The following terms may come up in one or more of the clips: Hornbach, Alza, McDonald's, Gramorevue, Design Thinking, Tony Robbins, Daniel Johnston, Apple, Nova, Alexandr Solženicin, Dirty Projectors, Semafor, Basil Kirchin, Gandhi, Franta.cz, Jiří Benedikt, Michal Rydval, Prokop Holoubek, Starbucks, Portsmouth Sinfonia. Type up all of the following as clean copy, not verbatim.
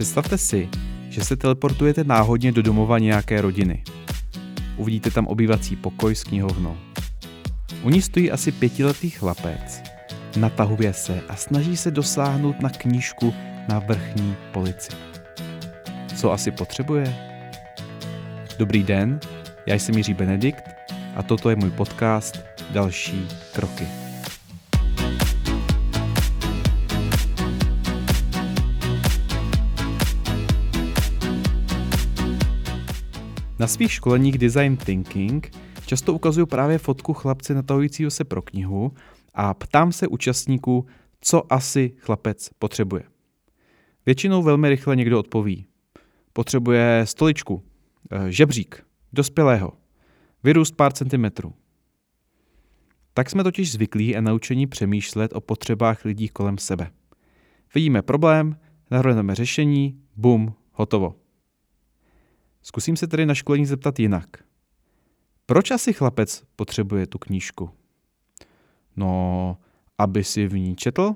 Představte si, že se teleportujete náhodně do domova nějaké rodiny. Uvidíte tam obývací pokoj s knihovnou. U ní stojí asi 5letý chlapec. Natahuje se a snaží se dosáhnout na knížku na vrchní polici. Co asi potřebuje? Dobrý den, já jsem Jiří Benedikt a toto je můj podcast Další kroky. Na svých školeních Design Thinking často ukazuju právě fotku chlapce natahujícího se pro knihu a ptám se účastníků, co asi chlapec potřebuje. Většinou velmi rychle někdo odpoví. Potřebuje stoličku, žebřík, dospělého, vyrůst pár centimetrů. Tak jsme totiž zvyklí a naučení přemýšlet o potřebách lidí kolem sebe. Vidíme problém, nahrneme řešení, bum, hotovo. Zkusím se tedy na školení zeptat jinak. Proč asi chlapec potřebuje tu knížku? No, aby si v ní četl?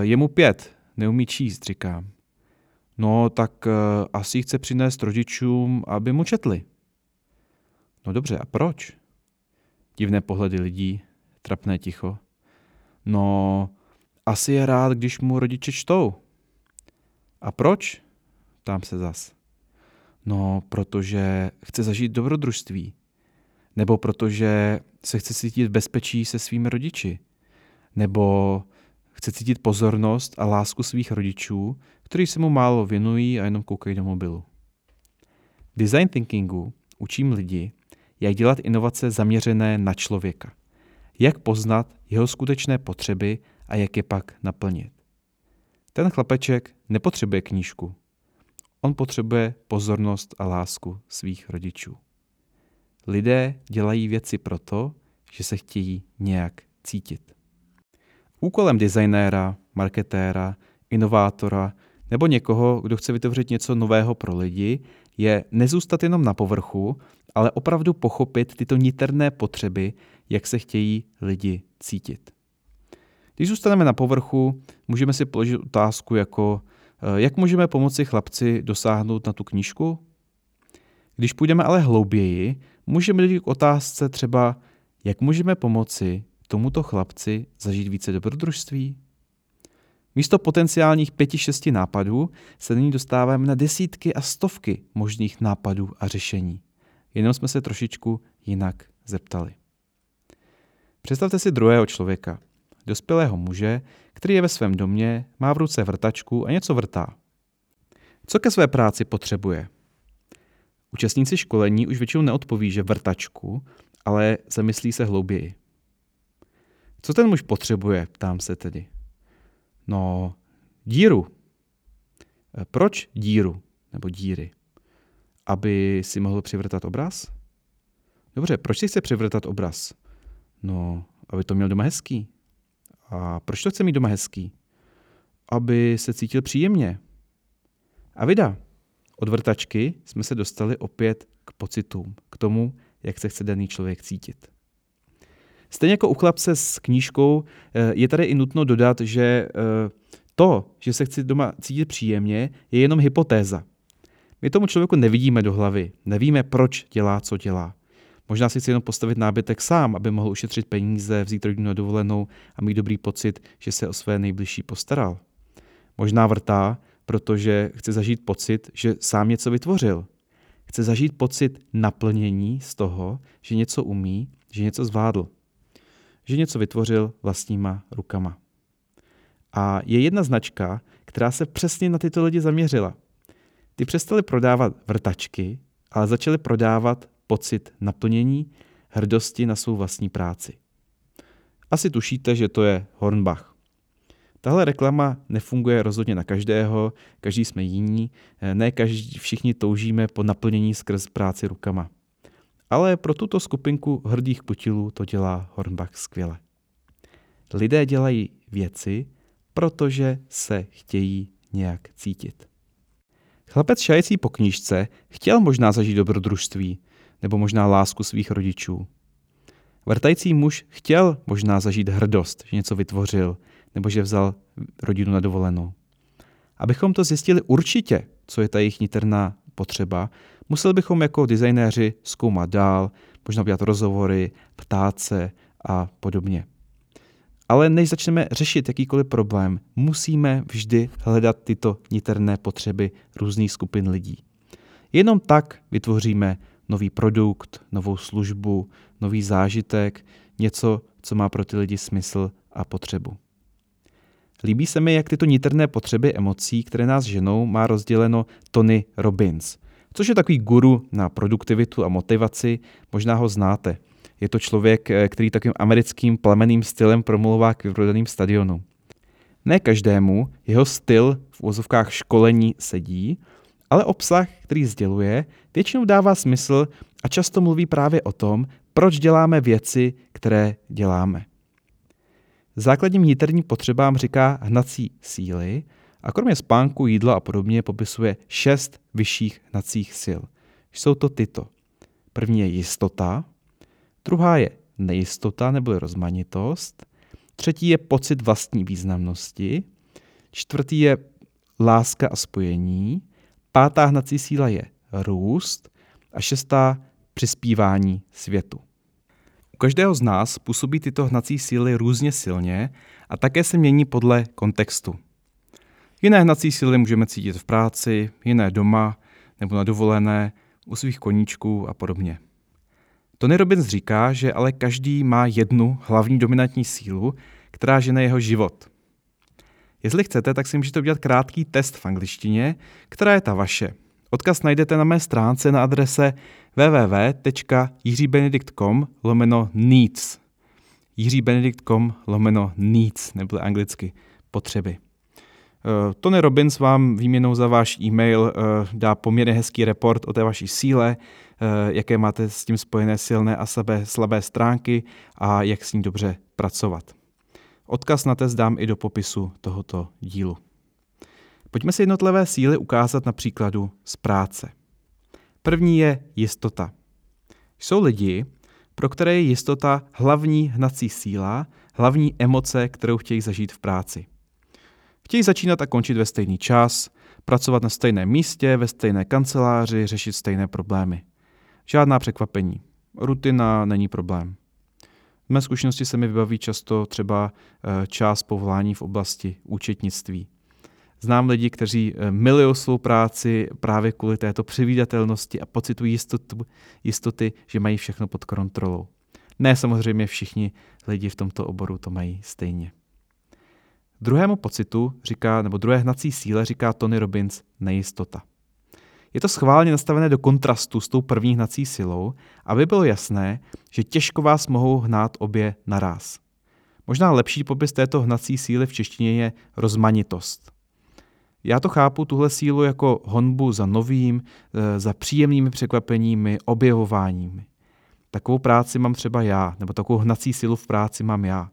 Je mu 5, neumí číst, říkám. No, tak asi chce přinést rodičům, aby mu četli. No dobře, a proč? Divné pohledy lidí, trapné ticho. No, asi je rád, když mu rodiče čtou. A proč? Ptám se zas. No, protože chce zažít dobrodružství. Nebo protože se chce cítit v bezpečí se svými rodiči. Nebo chce cítit pozornost a lásku svých rodičů, kteří se mu málo věnují a jenom koukají do mobilu. V design thinkingu učím lidi, jak dělat inovace zaměřené na člověka. Jak poznat jeho skutečné potřeby a jak je pak naplnit. Ten chlapeček nepotřebuje knížku. On potřebuje pozornost a lásku svých rodičů. Lidé dělají věci proto, že se chtějí nějak cítit. Úkolem designéra, marketéra, inovátora nebo někoho, kdo chce vytvořit něco nového pro lidi, je nezůstat jenom na povrchu, ale opravdu pochopit tyto niterné potřeby, jak se chtějí lidi cítit. Když zůstaneme na povrchu, můžeme si položit otázku jako: jak můžeme pomoci chlapci dosáhnout na tu knížku? Když půjdeme ale hlouběji, můžeme dojít k otázce třeba, jak můžeme pomoci tomuto chlapci zažít více dobrodružství? Místo potenciálních 5-6 nápadů se nyní dostáváme na desítky a stovky možných nápadů a řešení. Jenom jsme se trošičku jinak zeptali. Představte si druhého člověka. Dospělého muže, který je ve svém domě, má v ruce vrtačku a něco vrtá. Co ke své práci potřebuje? Účastníci školení už většinou neodpoví, že vrtačku, ale zamyslí se hlouběji. Co ten muž potřebuje, ptám se tedy. No, díru. Proč díru nebo díry? Aby si mohl přivrtat obraz? Dobře, proč si chce přivrtat obraz? No, aby to měl doma hezký. A proč to chce mít doma hezký? Aby se cítil příjemně. A vida. Od vrtačky jsme se dostali opět k pocitům, k tomu, jak se chce daný člověk cítit. Stejně jako u chlapce s knížkou je tady i nutno dodat, že to, že se chce doma cítit příjemně, je jenom hypotéza. My tomu člověku nevidíme do hlavy, nevíme, proč dělá, co dělá. Možná si chce jenom postavit nábytek sám, aby mohl ušetřit peníze, vzít rodinu na dovolenou a mít dobrý pocit, že se o své nejbližší postaral. Možná vrtá, protože chce zažít pocit, že sám něco vytvořil. Chce zažít pocit naplnění z toho, že něco umí, že něco zvládl. Že něco vytvořil vlastníma rukama. A je jedna značka, která se přesně na tyto lidi zaměřila. Ty přestali prodávat vrtačky, ale začali prodávat pocit naplnění, hrdosti na svou vlastní práci. Asi tušíte, že to je Hornbach. Tahle reklama nefunguje rozhodně na každého, každý jsme jiní, ne každý, všichni toužíme po naplnění skrz práci rukama. Ale pro tuto skupinku hrdých kutilů to dělá Hornbach skvěle. Lidé dělají věci, protože se chtějí nějak cítit. Chlapec šající po knížce chtěl možná zažít dobrodružství, nebo možná lásku svých rodičů. Vrtající muž chtěl možná zažít hrdost, že něco vytvořil, nebo že vzal rodinu na dovolenou. Abychom to zjistili určitě, co je ta jejich niterná potřeba, museli bychom jako designéři zkoumat dál, možná dělat rozhovory, ptát se a podobně. Ale než začneme řešit jakýkoliv problém, musíme vždy hledat tyto niterné potřeby různých skupin lidí. Jenom tak vytvoříme nový produkt, novou službu, nový zážitek, něco, co má pro ty lidi smysl a potřebu. Líbí se mi, jak tyto niterné potřeby emocí, které nás ženou, má rozděleno Tony Robbins, což je takový guru na produktivitu a motivaci, možná ho znáte. Je to člověk, který takovým americkým plamenným stylem promluvá k vyprodaným stadionům. Ne každému jeho styl v uvozovkách školení sedí, ale obsah, který sděluje, většinou dává smysl a často mluví právě o tom, proč děláme věci, které děláme. Základním niterním potřebám říká hnací síly a kromě spánku, jídla a podobně popisuje 6 vyšších hnacích sil. Jsou to tyto. První je jistota, druhá je nejistota nebo rozmanitost, třetí je pocit vlastní významnosti, čtvrtý je láska a spojení, pátá hnací síla je růst a šestá přispívání světu. U každého z nás působí tyto hnací síly různě silně a také se mění podle kontextu. Jiné hnací síly můžeme cítit v práci, jiné doma nebo na dovolené, u svých koníčků a podobně. Tony Robbins říká, že ale každý má jednu hlavní dominantní sílu, která žene jeho život. Jestli chcete, tak si můžete udělat krátký test v angličtině, která je ta vaše. Odkaz najdete na mé stránce na adrese www.jiřibenedikt.com/needs. jiřibenedikt.com/needs, nebyly anglicky potřeby. Tony Robbins vám výměnou za váš e-mail dá poměrně hezký report o té vaší síle, jaké máte s tím spojené silné a slabé stránky a jak s ní dobře pracovat. Odkaz na test dám i do popisu tohoto dílu. Pojďme si jednotlivé síly ukázat na příkladu z práce. První je jistota. Jsou lidi, pro které je jistota hlavní hnací síla, hlavní emoce, kterou chtějí zažít v práci. Chtějí začínat a končit ve stejný čas, pracovat na stejném místě, ve stejné kanceláři, řešit stejné problémy. Žádná překvapení. Rutina není problém. V mé zkušenosti se mi vybaví často třeba část povolání v oblasti účetnictví. Znám lidi, kteří milují svou práci právě kvůli této předvídatelnosti a pocitují jistoty, že mají všechno pod kontrolou. Ne, samozřejmě všichni lidi v tomto oboru to mají stejně. Druhé hnací síle říká Tony Robbins nejistota. Je to schválně nastavené do kontrastu s tou první hnací silou, aby bylo jasné, že těžko vás mohou hnát obě naraz. Možná lepší popis této hnací síly v češtině je rozmanitost. Já to chápu tuhle sílu jako honbu za novým, za příjemnými překvapeními, objevováními. Takovou práci mám třeba já, nebo takovou hnací sílu v práci mám já.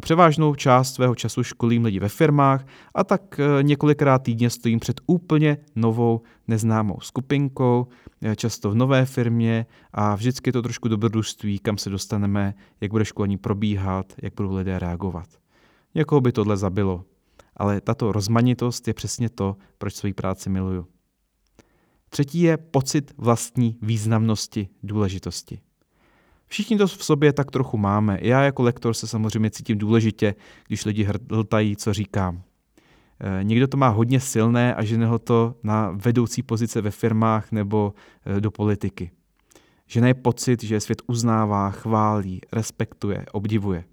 Převážnou část svého času školím lidi ve firmách a tak několikrát týdně stojím před úplně novou, neznámou skupinkou, často v nové firmě a vždycky je to trošku dobrodružství, kam se dostaneme, jak bude školení probíhat, jak budou lidé reagovat. Někoho by tohle zabilo, ale tato rozmanitost je přesně to, proč svoji práci miluju. Třetí je pocit vlastní významnosti, důležitosti. Všichni to v sobě tak trochu máme. Já jako lektor se samozřejmě cítím důležitě, když lidi hltají, co říkám. Někdo to má hodně silné a žene ho to na vedoucí pozice ve firmách nebo do politiky. Žene je pocit, že svět uznává, chválí, respektuje, obdivuje.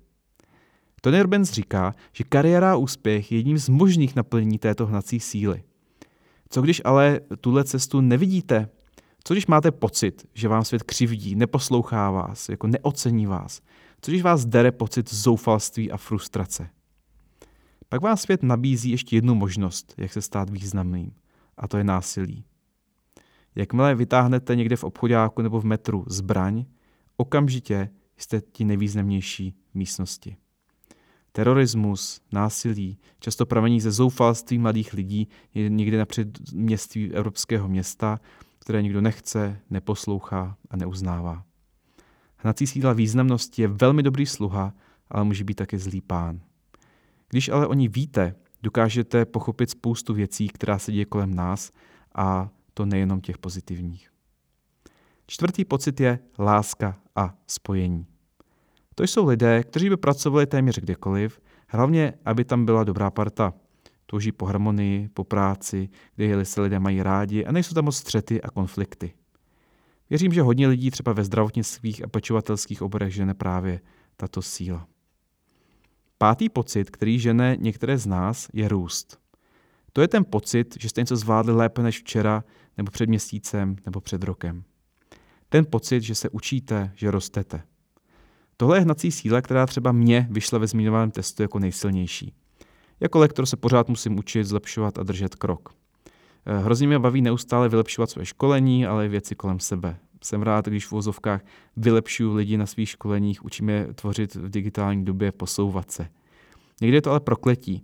Tony Robbins říká, že kariéra a úspěch je jedním z možných naplnění této hnací síly. Co když ale tuhle cestu nevidíte? Co když máte pocit, že vám svět křivdí, neposlouchá vás, jako neocení vás? Co když vás dere pocit zoufalství a frustrace? Pak vám svět nabízí ještě jednu možnost, jak se stát významným, a to je násilí. Jakmile vytáhnete někde v obchodáku nebo v metru zbraň, okamžitě jste ti nejvýznamnější místnosti. Terorismus, násilí, často pramení ze zoufalství mladých lidí někde na předměstí evropského města, které nikdo nechce, neposlouchá a neuznává. Hnací síla významnosti je velmi dobrý sluha, ale může být také zlý pán. Když ale o ní víte dokážete pochopit spoustu věcí, která se děje kolem nás, a to nejenom těch pozitivních. Čtvrtý pocit je láska a spojení. To jsou lidé, kteří by pracovali téměř kdekoliv, hlavně, aby tam byla dobrá parta. Touží po harmonii, po práci, kde se lidé mají rádi a nejsou tam moc střety a konflikty. Věřím, že hodně lidí třeba ve zdravotnických a pečovatelských oborech žene právě tato síla. Pátý pocit, který žene některé z nás, je růst. To je ten pocit, že jste něco zvládli lépe než včera, nebo před měsícem, nebo před rokem. Ten pocit, že se učíte, že rostete. Tohle je hnací síla, která třeba mě vyšla ve zmíněném testu jako nejsilnější. Jako lektor se pořád musím učit, zlepšovat a držet krok. Hrozně mě baví neustále vylepšovat své školení, ale i věci kolem sebe. Jsem rád, když v uvozovkách vylepšuju lidi na svých školeních, učím je tvořit v digitální době, posouvat se. Někdy je to ale prokletí.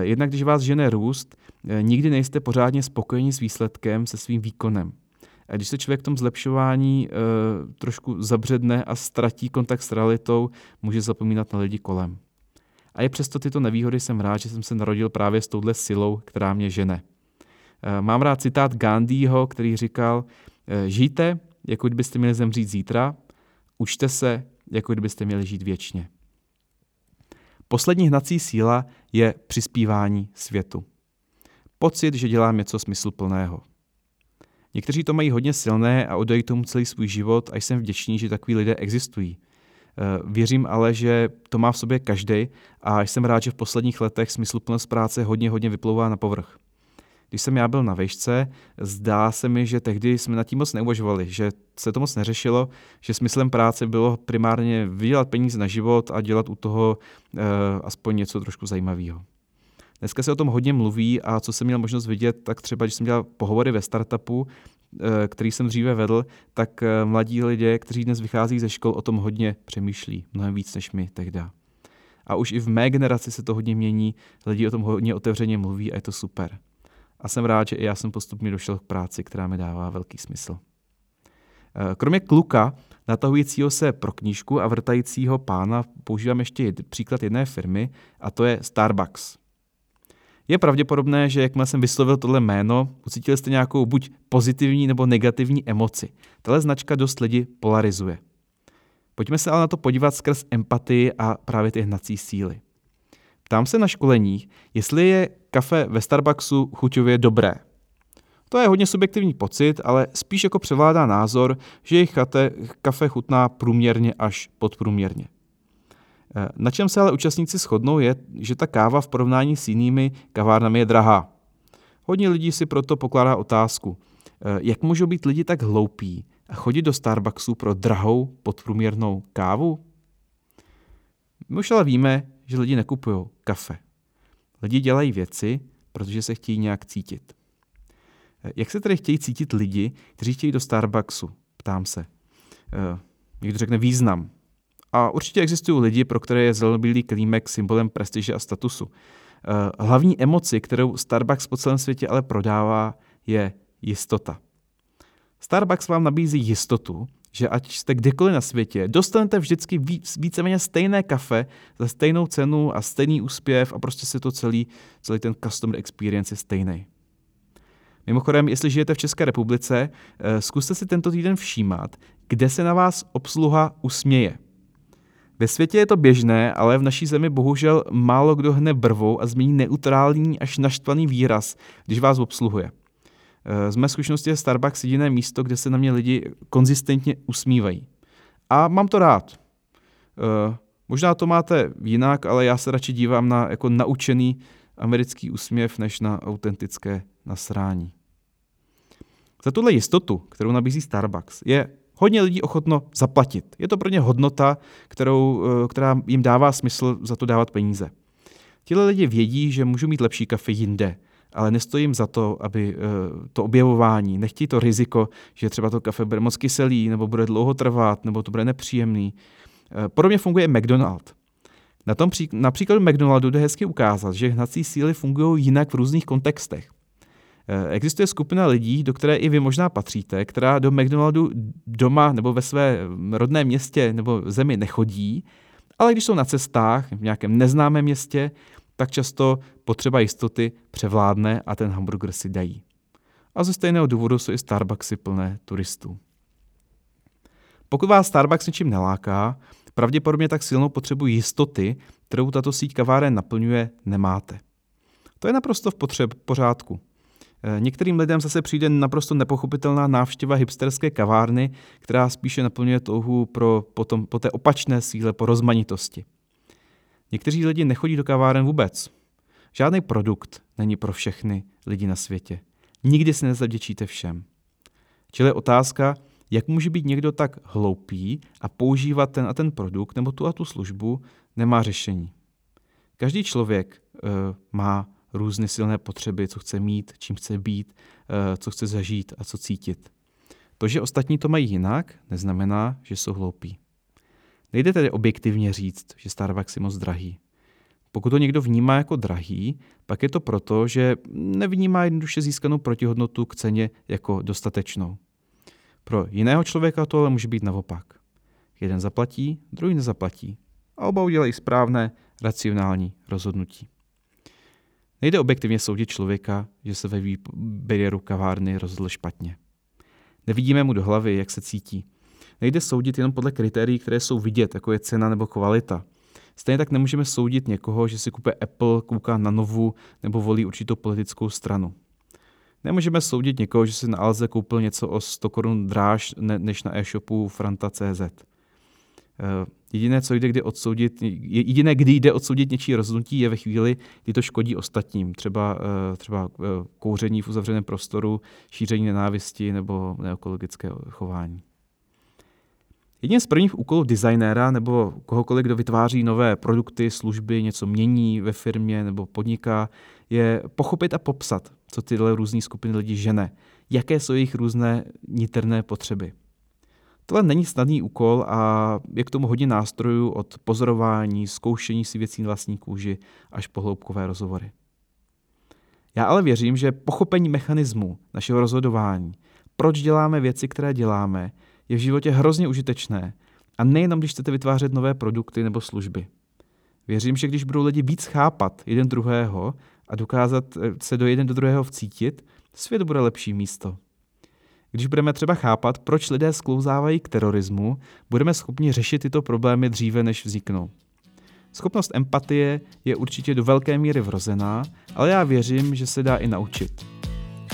Jednak když vás žene růst, nikdy nejste pořádně spokojeni s výsledkem, se svým výkonem. A když se člověk v tom zlepšování trošku zabředne a ztratí kontakt s realitou, může zapomínat na lidi kolem. A i přesto tyto nevýhody jsem rád, že jsem se narodil právě s touhle silou, která mě žene. Mám rád citát Gandhiho, který říkal: žijte, jako kdybyste měli zemřít zítra, učte se, jako kdybyste měli žít věčně. Poslední hnací síla je přispívání světu. Pocit, že dělám něco smysluplného. Někteří to mají hodně silné a oddají tomu celý svůj život a jsem vděčný, že takový lidé existují. Věřím ale, že to má v sobě každý a jsem rád, že v posledních letech smysluplnost práce hodně vyplouvá na povrch. Když jsem já byl na vejšce, zdá se mi, že tehdy jsme nad tím moc neuvažovali, že se to moc neřešilo, že smyslem práce bylo primárně vydělat peníze na život a dělat u toho aspoň něco trošku zajímavého. Dneska se o tom hodně mluví a co jsem měl možnost vidět, tak třeba, když jsem dělal pohovory ve startupu, který jsem dříve vedl, tak mladí lidé, kteří dnes vychází ze škol, o tom hodně přemýšlí, mnohem víc než my tehdy. A už i v mé generaci se to hodně mění, lidi o tom hodně otevřeně mluví a je to super. A jsem rád, že i já jsem postupně došel k práci, která mi dává velký smysl. Kromě kluka, natahujícího se pro knížku a vrtajícího pána, používám ještě příklad jedné firmy, a to je Starbucks. Je pravděpodobné, že jakmile jsem vyslovil tohle jméno, ucítili jste nějakou buď pozitivní nebo negativní emoci. Tahle značka dost lidi polarizuje. Pojďme se ale na to podívat skrz empatii a právě ty hnací síly. Ptám se na školeních, jestli je kafe ve Starbucksu chuťově dobré. To je hodně subjektivní pocit, ale spíš jako převládá názor, že jejich kafe chutná průměrně až podprůměrně. Na čem se ale účastníci shodnou je, že ta káva v porovnání s jinými kavárnami je drahá. Hodně lidí si proto pokládá otázku, jak můžou být lidi tak hloupí a chodit do Starbucksu pro drahou podprůměrnou kávu? My už ale víme, že lidi nekupují kafe. Lidi dělají věci, protože se chtějí nějak cítit. Jak se tedy chtějí cítit lidi, kteří chtějí do Starbucksu? Ptám se. Někdo řekne význam. A určitě existují lidi, pro které je zelenobílý klímek symbolem prestiže a statusu. Hlavní emoci, kterou Starbucks po celém světě ale prodává, je jistota. Starbucks vám nabízí jistotu, že ať jste kdekoliv na světě, dostanete vždycky víceméně stejné kafe za stejnou cenu a stejný úspěch a prostě si to celý ten customer experience je stejný. Mimochodem, jestli žijete v České republice, zkuste si tento týden všímat, kde se na vás obsluha usměje. Ve světě je to běžné, ale v naší zemi bohužel málo kdo hne brvou a změní neutrální až naštvaný výraz, když vás obsluhuje. Z mé zkušenosti je Starbucks jediné místo, kde se na mě lidi konzistentně usmívají. A mám to rád. Možná to máte jinak, ale já se radši dívám na jako naučený americký úsměv, než na autentické nasrání. Za tuhle jistotu, kterou nabízí Starbucks, je hodně lidí ochotno zaplatit. Je to pro ně hodnota, která jim dává smysl za to dávat peníze. Tihle lidi vědí, že můžou mít lepší kafe jinde, ale nestojí jim za to, aby to objevování, nechtějí to riziko, že třeba to kafe bude moc kyselý, nebo bude dlouho trvat, nebo to bude nepříjemný. Podobně funguje McDonald's. Na příkladu McDonaldu jde hezky ukázat, že hnací síly fungují jinak v různých kontextech. Existuje skupina lidí, do které i vy možná patříte, která do McDonaldu doma nebo ve své rodném městě nebo zemi nechodí, ale když jsou na cestách v nějakém neznámém městě, tak často potřeba jistoty převládne a ten hamburger si dají. A ze stejného důvodu jsou i Starbucksy plné turistů. Pokud vás Starbucks ničím neláká, pravděpodobně tak silnou potřebu jistoty, kterou tato síť kaváren naplňuje, nemáte. To je naprosto v pořádku. Některým lidem zase přijde naprosto nepochopitelná návštěva hipsterské kavárny, která spíše naplňuje touhu po té opačné síle, po rozmanitosti. Někteří lidi nechodí do kaváren vůbec. Žádný produkt není pro všechny lidi na světě. Nikdy se nezavděčíte všem. Čili je otázka, jak může být někdo tak hloupý a používat ten a ten produkt nebo tu a tu službu, nemá řešení. Každý člověk má různé silné potřeby, co chce mít, čím chce být, co chce zažít a co cítit. To, že ostatní to mají jinak, neznamená, že jsou hloupí. Nejde tedy objektivně říct, že Starbucks je moc drahý. Pokud to někdo vnímá jako drahý, pak je to proto, že nevnímá jednoduše získanou protihodnotu k ceně jako dostatečnou. Pro jiného člověka to ale může být naopak. Jeden zaplatí, druhý nezaplatí. A oba udělají správné, racionální rozhodnutí. Nejde objektivně soudit člověka, že se ve výběru kavárny rozhodl špatně. Nevidíme mu do hlavy, jak se cítí. Nejde soudit jenom podle kritérií, které jsou vidět, jako je cena nebo kvalita. Stejně tak nemůžeme soudit někoho, že si kupuje Apple, kouká na Novu nebo volí určitou politickou stranu. Nemůžeme soudit někoho, že si na Alze koupil něco o 100 korun dráž než na e-shopu Franta.cz. Jediné, kdy jde odsoudit něčí rozhodnutí, je ve chvíli, kdy to škodí ostatním. Třeba kouření v uzavřeném prostoru, šíření nenávisti nebo neekologické chování. Jedním z prvních úkolů designéra nebo kohokoliv, kdo vytváří nové produkty, služby, něco mění ve firmě nebo podniká, je pochopit a popsat, co tyhle různé skupiny lidí žene, jaké jsou jejich různé niterné potřeby. Tohle není snadný úkol a je k tomu hodně nástrojů od pozorování, zkoušení si věcí na vlastní kůži až po hloubkové rozhovory. Já ale věřím, že pochopení mechanismu našeho rozhodování, proč děláme věci, které děláme, je v životě hrozně užitečné a nejenom, když chcete vytvářet nové produkty nebo služby. Věřím, že když budou lidi víc chápat jeden druhého a dokázat se do jeden do druhého vcítit, svět bude lepší místo. Když budeme třeba chápat, proč lidé sklouzávají k terorismu, budeme schopni řešit tyto problémy dříve, než vzniknou. Schopnost empatie je určitě do velké míry vrozená, ale já věřím, že se dá i naučit.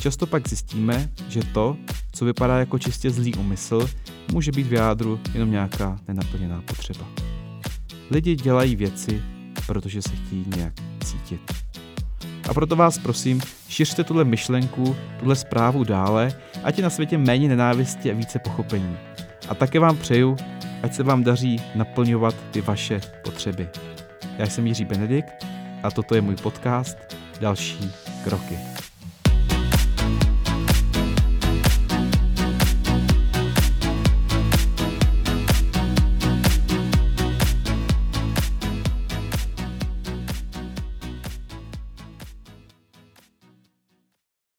Často pak zjistíme, že to, co vypadá jako čistě zlý úmysl, může být v jádru jenom nějaká nenaplněná potřeba. Lidi dělají věci, protože se chtějí nějak cítit. A proto vás prosím, šiřte tuhle myšlenku, tuhle zprávu dále, ať je na světě méně nenávisti a více pochopení. A také vám přeju, ať se vám daří naplňovat ty vaše potřeby. Já jsem Jiří Benedikt a toto je můj podcast Další kroky.